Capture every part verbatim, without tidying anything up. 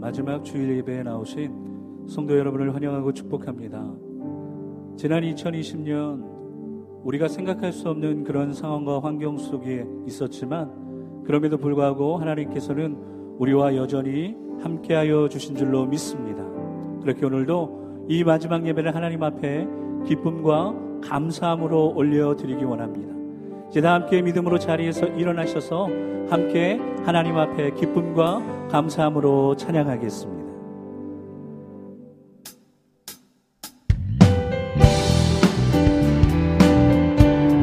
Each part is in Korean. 마지막 주일 예배에 나오신 성도 여러분을 환영하고 축복합니다. 지난 이천이십 년 우리가 생각할 수 없는 그런 상황과 환경 속에 있었지만 그럼에도 불구하고 하나님께서는 우리와 여전히 함께하여 주신 줄로 믿습니다. 그렇게 오늘도 이 마지막 예배를 하나님 앞에 기쁨과 감사함으로 올려드리기 원합니다. 이제 다 함께 믿음으로 자리에서 일어나셔서 함께 하나님 앞에 기쁨과 감사함으로 찬양하겠습니다.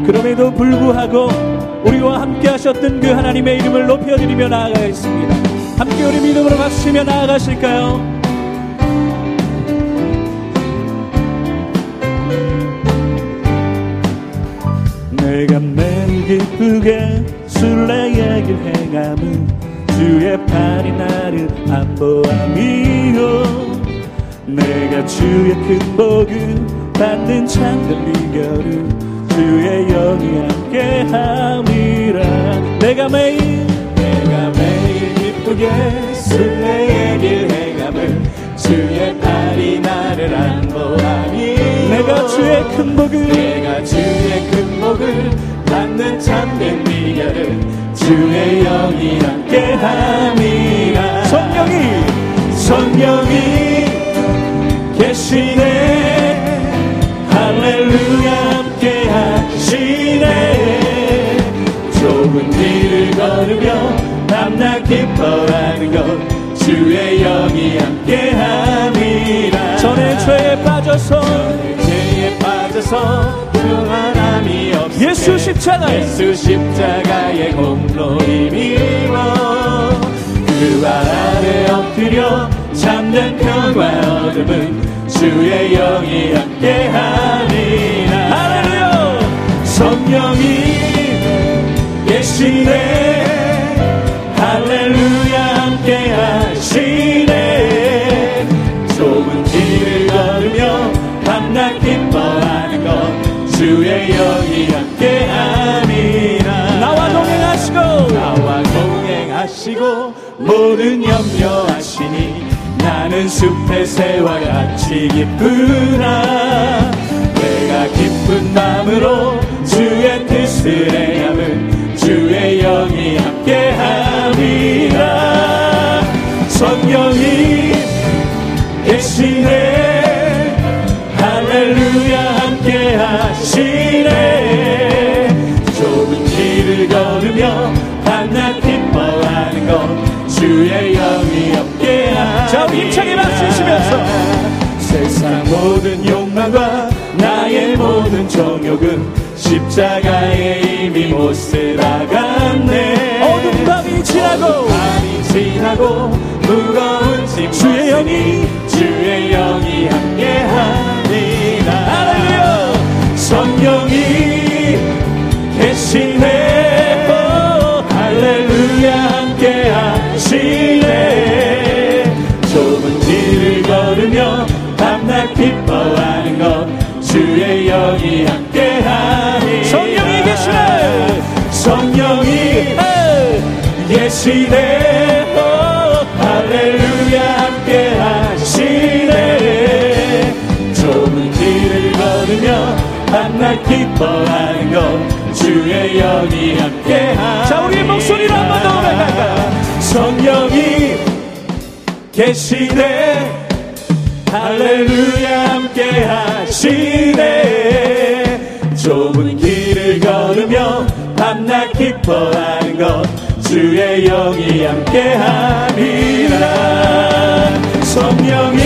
그럼에도 불구하고 우리와 함께 하셨던 그 하나님의 이름을 높여드리며 나아가겠습니다. 함께 우리 믿음으로 박수 치며 나아가실까요? 내가 매일 기쁘게 순례길 행함은 주의 팔이 나를 안보함이요, 내가 주의 큰 복을 받는 참된 비결을 주의 영이 함께함이라. 내가 매일 내가 매일 기쁘게 순례길 행함을 주의 팔이 나를 안보하니 내가 주의 큰 복을 내가 주의 큰 복을 받는 참된 비결을 주의 영이 함께함이라. 성령이 성령이 계시네 할렐루야 함께하시네 좁은 길을 걸으며 밤낮 기뻐하는 것 주의 영이 함께함이라. 전에 죄에 빠져서 전에 죄에 빠져서 평안함이 없으니 예수 십자가의 예수 십자가의 공로 힘입어 그와 아래 엎드려 참된 평화 얻음은 주의 영이 함께함이라. 할렐루야. 성령이 계시네 할렐루야 함께하시네 좁은 길을 걸으며 밤낮 기뻐하는 것 주의 영이 함께함이라. 나와 동행하시고 나와 동행하시고 모든 염려하시니 나는 숲의 새와 같이 기쁘라. 내가 기쁜 마음으로 주의 뜻을 행함은 주의 영이 함께함이라. 성령이 계시네 할렐루야 함께하시네 좁은 길을 걸으며 밤낮 기뻐하는 것 주의 영이 함께하시네. 자 우리 힘차게 박수치면서 세상 모든 욕망과 나의 모든 정욕은 십자가에 이미 못을 박았네. 어둠 밤이 지나고 어둠 밤이 지나고 무거운 짐 주의 영이 주의 영이 함께하리라. 할렐루야. 성령이 계시네 할렐루야 함께하시네 좁은 길을 걸으며 밤낮 기뻐하는 것 주의 영이 함께하리라. 성령이 계시네 성령이 계시네 할렐루야 함께하시네 좁은 길을 걸으며 밤낮 기뻐하는 것 주의 영이 함께하시네. 자 우리 목소리로 한 번 더 올라갈까요? 성령이 계시네 할렐루야 함께하시네 좁은 길을 걸으며 밤낮 기뻐하는 것 주의 영이 함께하리라. 성령이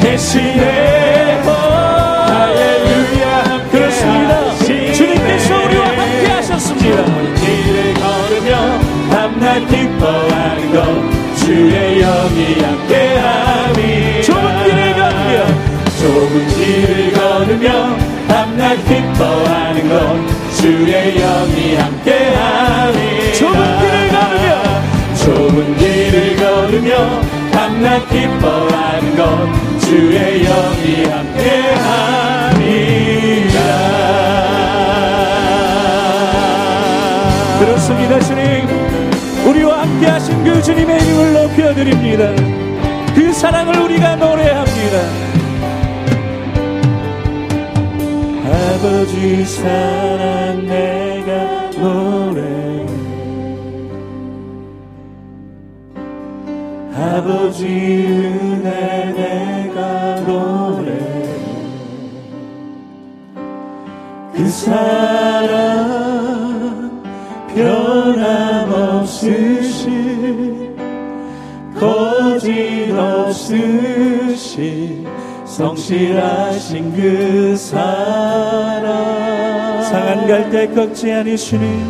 계시네 할렐루야 함께하시네 주님께서 우리와 함께하셨습니다. 길을 걸으며 밤낮 기뻐하는 것 주의 영이 함께하리라. 좁은 길을 걸으며 좁은 길을 걸으며 밤낮 기뻐하는 것 주의 영이 함께하리라. 좁은 길을 걸으며 좁은 길을 걸으며 밤낮 기뻐하는 것 주의 영이 함께하리라. 그렇습니다. 주님 우리와 함께 부활하신 그 주님의 이름을 높여드립니다. 그 사랑을 우리가 노래합니다. 아버지 사랑 내가 노래해, 아버지 은혜 내가 노래해, 그 사랑 변함없으신 거짓없으신 성실하신 그 사랑, 상한 갈 때 꺾지 않으시는,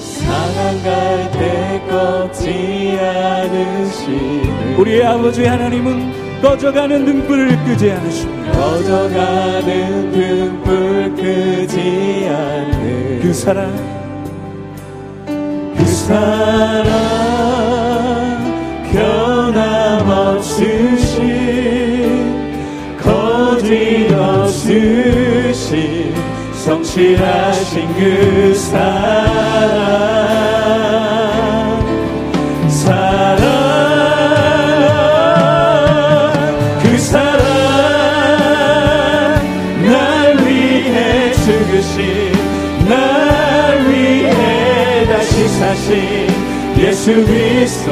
상한 갈 때 꺾지 않으시는 우리의 아버지 하나님은 꺼져가는 등불을 끄지 않으십니다. 꺼져가는 등불 끄지 않는 그 사랑, 그 사랑 변함없으신 거짓없으신 성실하신 그 사랑, 사랑, 그 사랑, 날 위해 죽으신, 날 위해 다시 사신 예수 그리스도,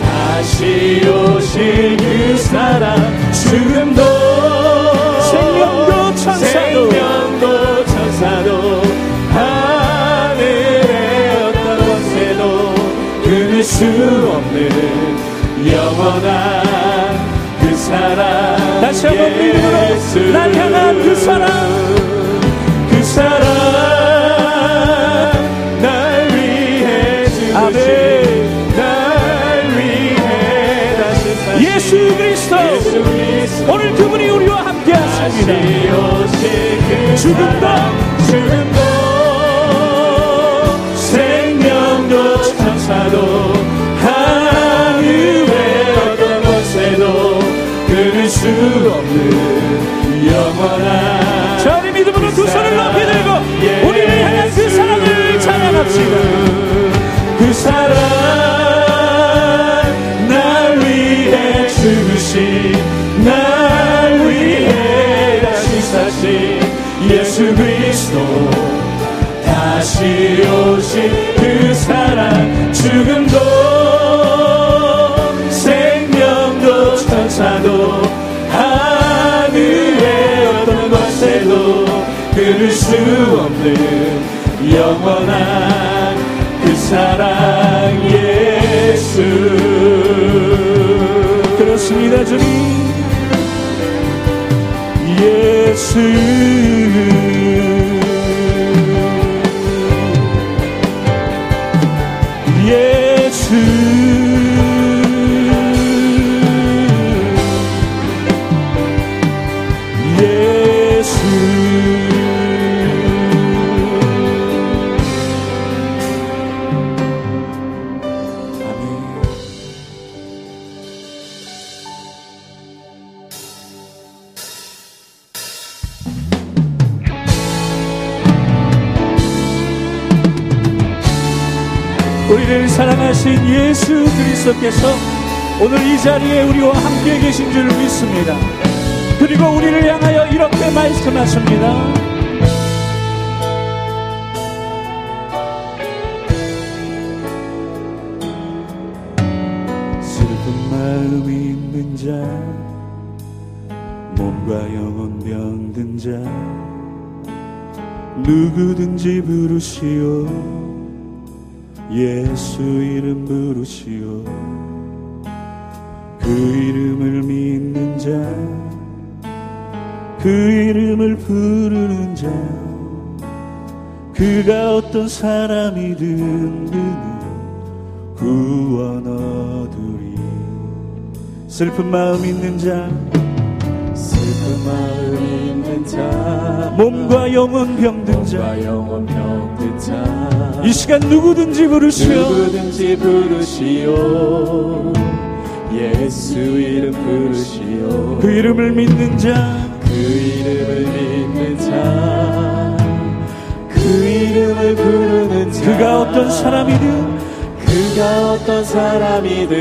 다시 오신 그 사랑, 죽음도 생명도 천사도 생명 하늘의 어떤 곳에도 끊을 수 없는 영원한 그 사랑, 다시 한번 믿음으로 날 향한 그 사랑, 그 사랑 날 위해 죽으신, 아멘. 날 위해 다시 사신 예수 그리스도, 예수 그리스도 오늘 그분이 우리와 함께 하십니다. 그 죽음도 죽음도 생명도 천사도 하늘의 어떤 곳에도 끊을 수 없는 영원한 저 하나님 믿음으로 두 손을 높이 들고 우리를 향한 그 사랑을 찬양합시다. 그 사랑 날 위해 죽으신, 날 위해 다시 사신 예수 그리스도, 다시 오신 그 사랑, 죽음도 생명도 천사도 하늘의 어떤 것에도 끊을 수 없는 영원한 그 사랑 예수. 그렇습니다 주님, 예수 예수 예수 아멘. 우리를 사랑하신 예수 그리스도께서 오늘 이 자리에 우리와 함께 계신 줄 믿습니다. 그리고 우리를 향하여 이렇게 말씀하십니다. 슬픈 마음이 있는 자, 몸과 영혼 병든 자, 누구든지 부르시오. 예수 이름 부르시오. 그 이름을 믿는 자, 그 이름을 부르는 자, 그가 어떤 사람이든 그는 구원 얻으리. 슬픈 마음 있는 자, 슬픈 마음 있는 자, 몸과 영혼 병든 자, 몸과 영혼 병든 자, 이 시간 누구든지 부르시오. 누구든지 부르시오. 예수 이름 부르시오. 그 이름을 믿는 자, 그 이름을 믿는 자, 그 이름을 부르는 자, 그가 어떤 사람이든, 그가 어떤 사람이든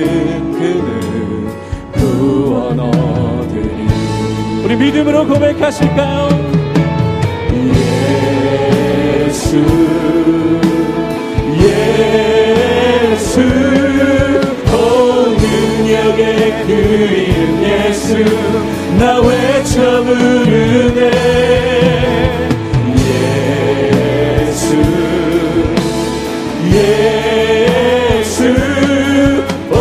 그는 구원 얻으리. 우리 믿음으로 고백하실까요? 예수 예수 온 능력의 그 이름 예수 나 외쳐 부르네 예수 예수 오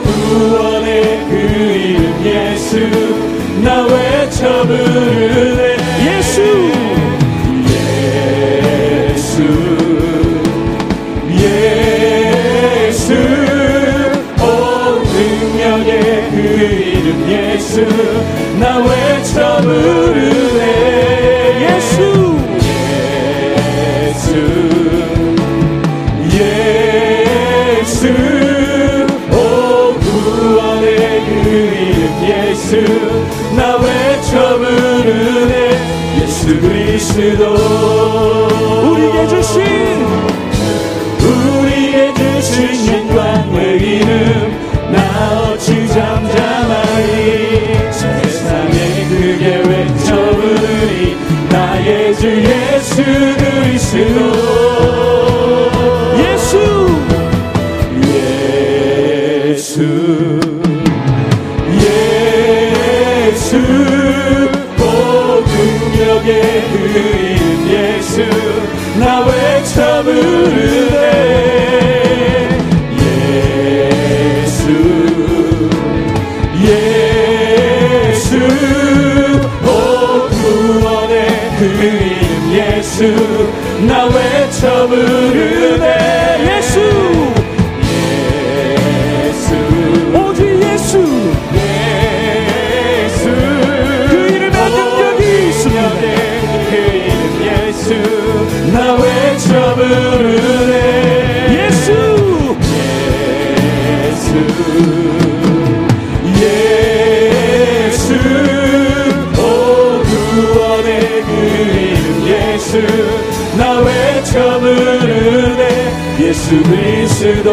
구원의 그 이름 예수 나 외쳐 부르네 예수 예수 예수 오 능력의 그 이름 예수 나 외쳐 부르네 예수 예수 오 구원의 그 이름 예수 나 외쳐 부르네 예수 그리스도 우리에게 주신 우리에게 주신 영광의 이름 나 어찌 잠잠하리 세상에 크게 외쳐 부르니 나의 주 예수 그리스도 예수 예수 오 능력의 그 이름 예수 나 외쳐 부르네 예수 예수 오 구원의 그 이름 예수 나 외쳐 부르네 예수 예수 그 이름에 능력이 있습니다. 그 이름 예수 나 외쳐 부르네 예수 예수 예수 오 구원의 그 이름 예수 나 외쳐 부르네 예수 그리스도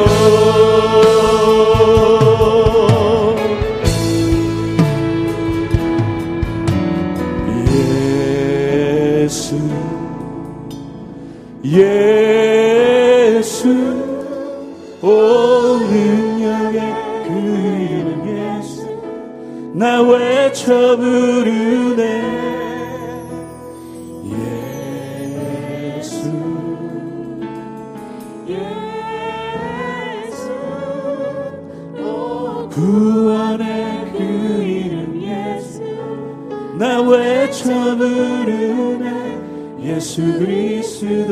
예수 오 능력의 그 이름 예수 나 외쳐 부르네 예수 예수 오 구원의 그 이름 예수 나 외쳐 부르네 예수 그리스도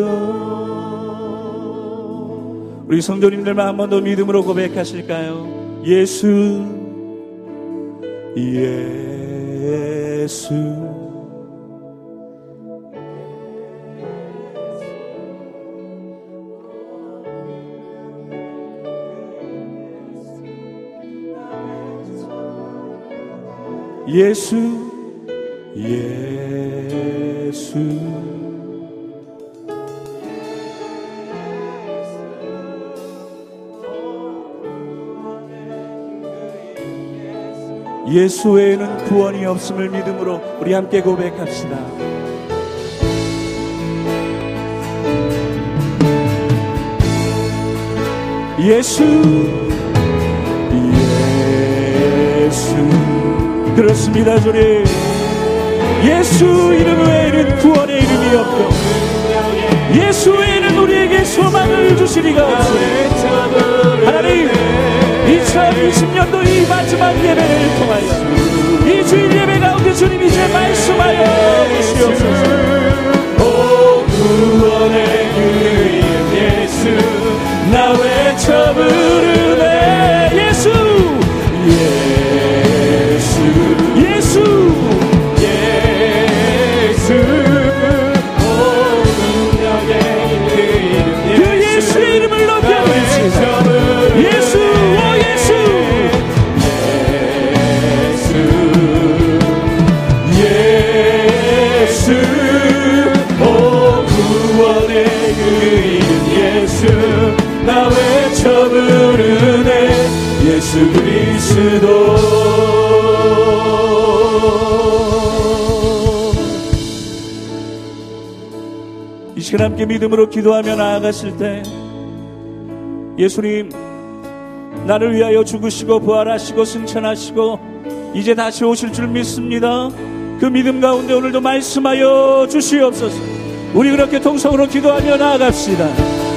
우리 성도님들만 한 번 더 믿음으로 고백하실까요? 예수 예수 예수 예수 예수 외에는 구원이 없음을 믿음으로 우리 함께 고백합시다. 예수 예수 그렇습니다 주님 예수 이름 외에는 구원의 이름이 없고 예수 외에는 우리에게 소망을 주실 리가 없으니 하나님 이천이십 년도 이 마지막 예배를 통하여 이 주일 예배 가운데 주님 이제 말씀하여 주시옵소서. 오 구원의 그 이름 예수 나 외쳐 부르네 예수 예수 예수 예수 오 능력의 그 이름 예수 그 예수의 이름을 높여 부르시오 예수 예수 오 구원의 그리스도. 이 시간 함께 믿음으로 기도하며 나아갔을 때 예수님 나를 위하여 죽으시고 부활하시고 승천하시고 이제 다시 오실 줄 믿습니다. 그 믿음 가운데 오늘도 말씀하여 주시옵소서. 우리 그렇게 통성으로 기도하며 나아갑시다.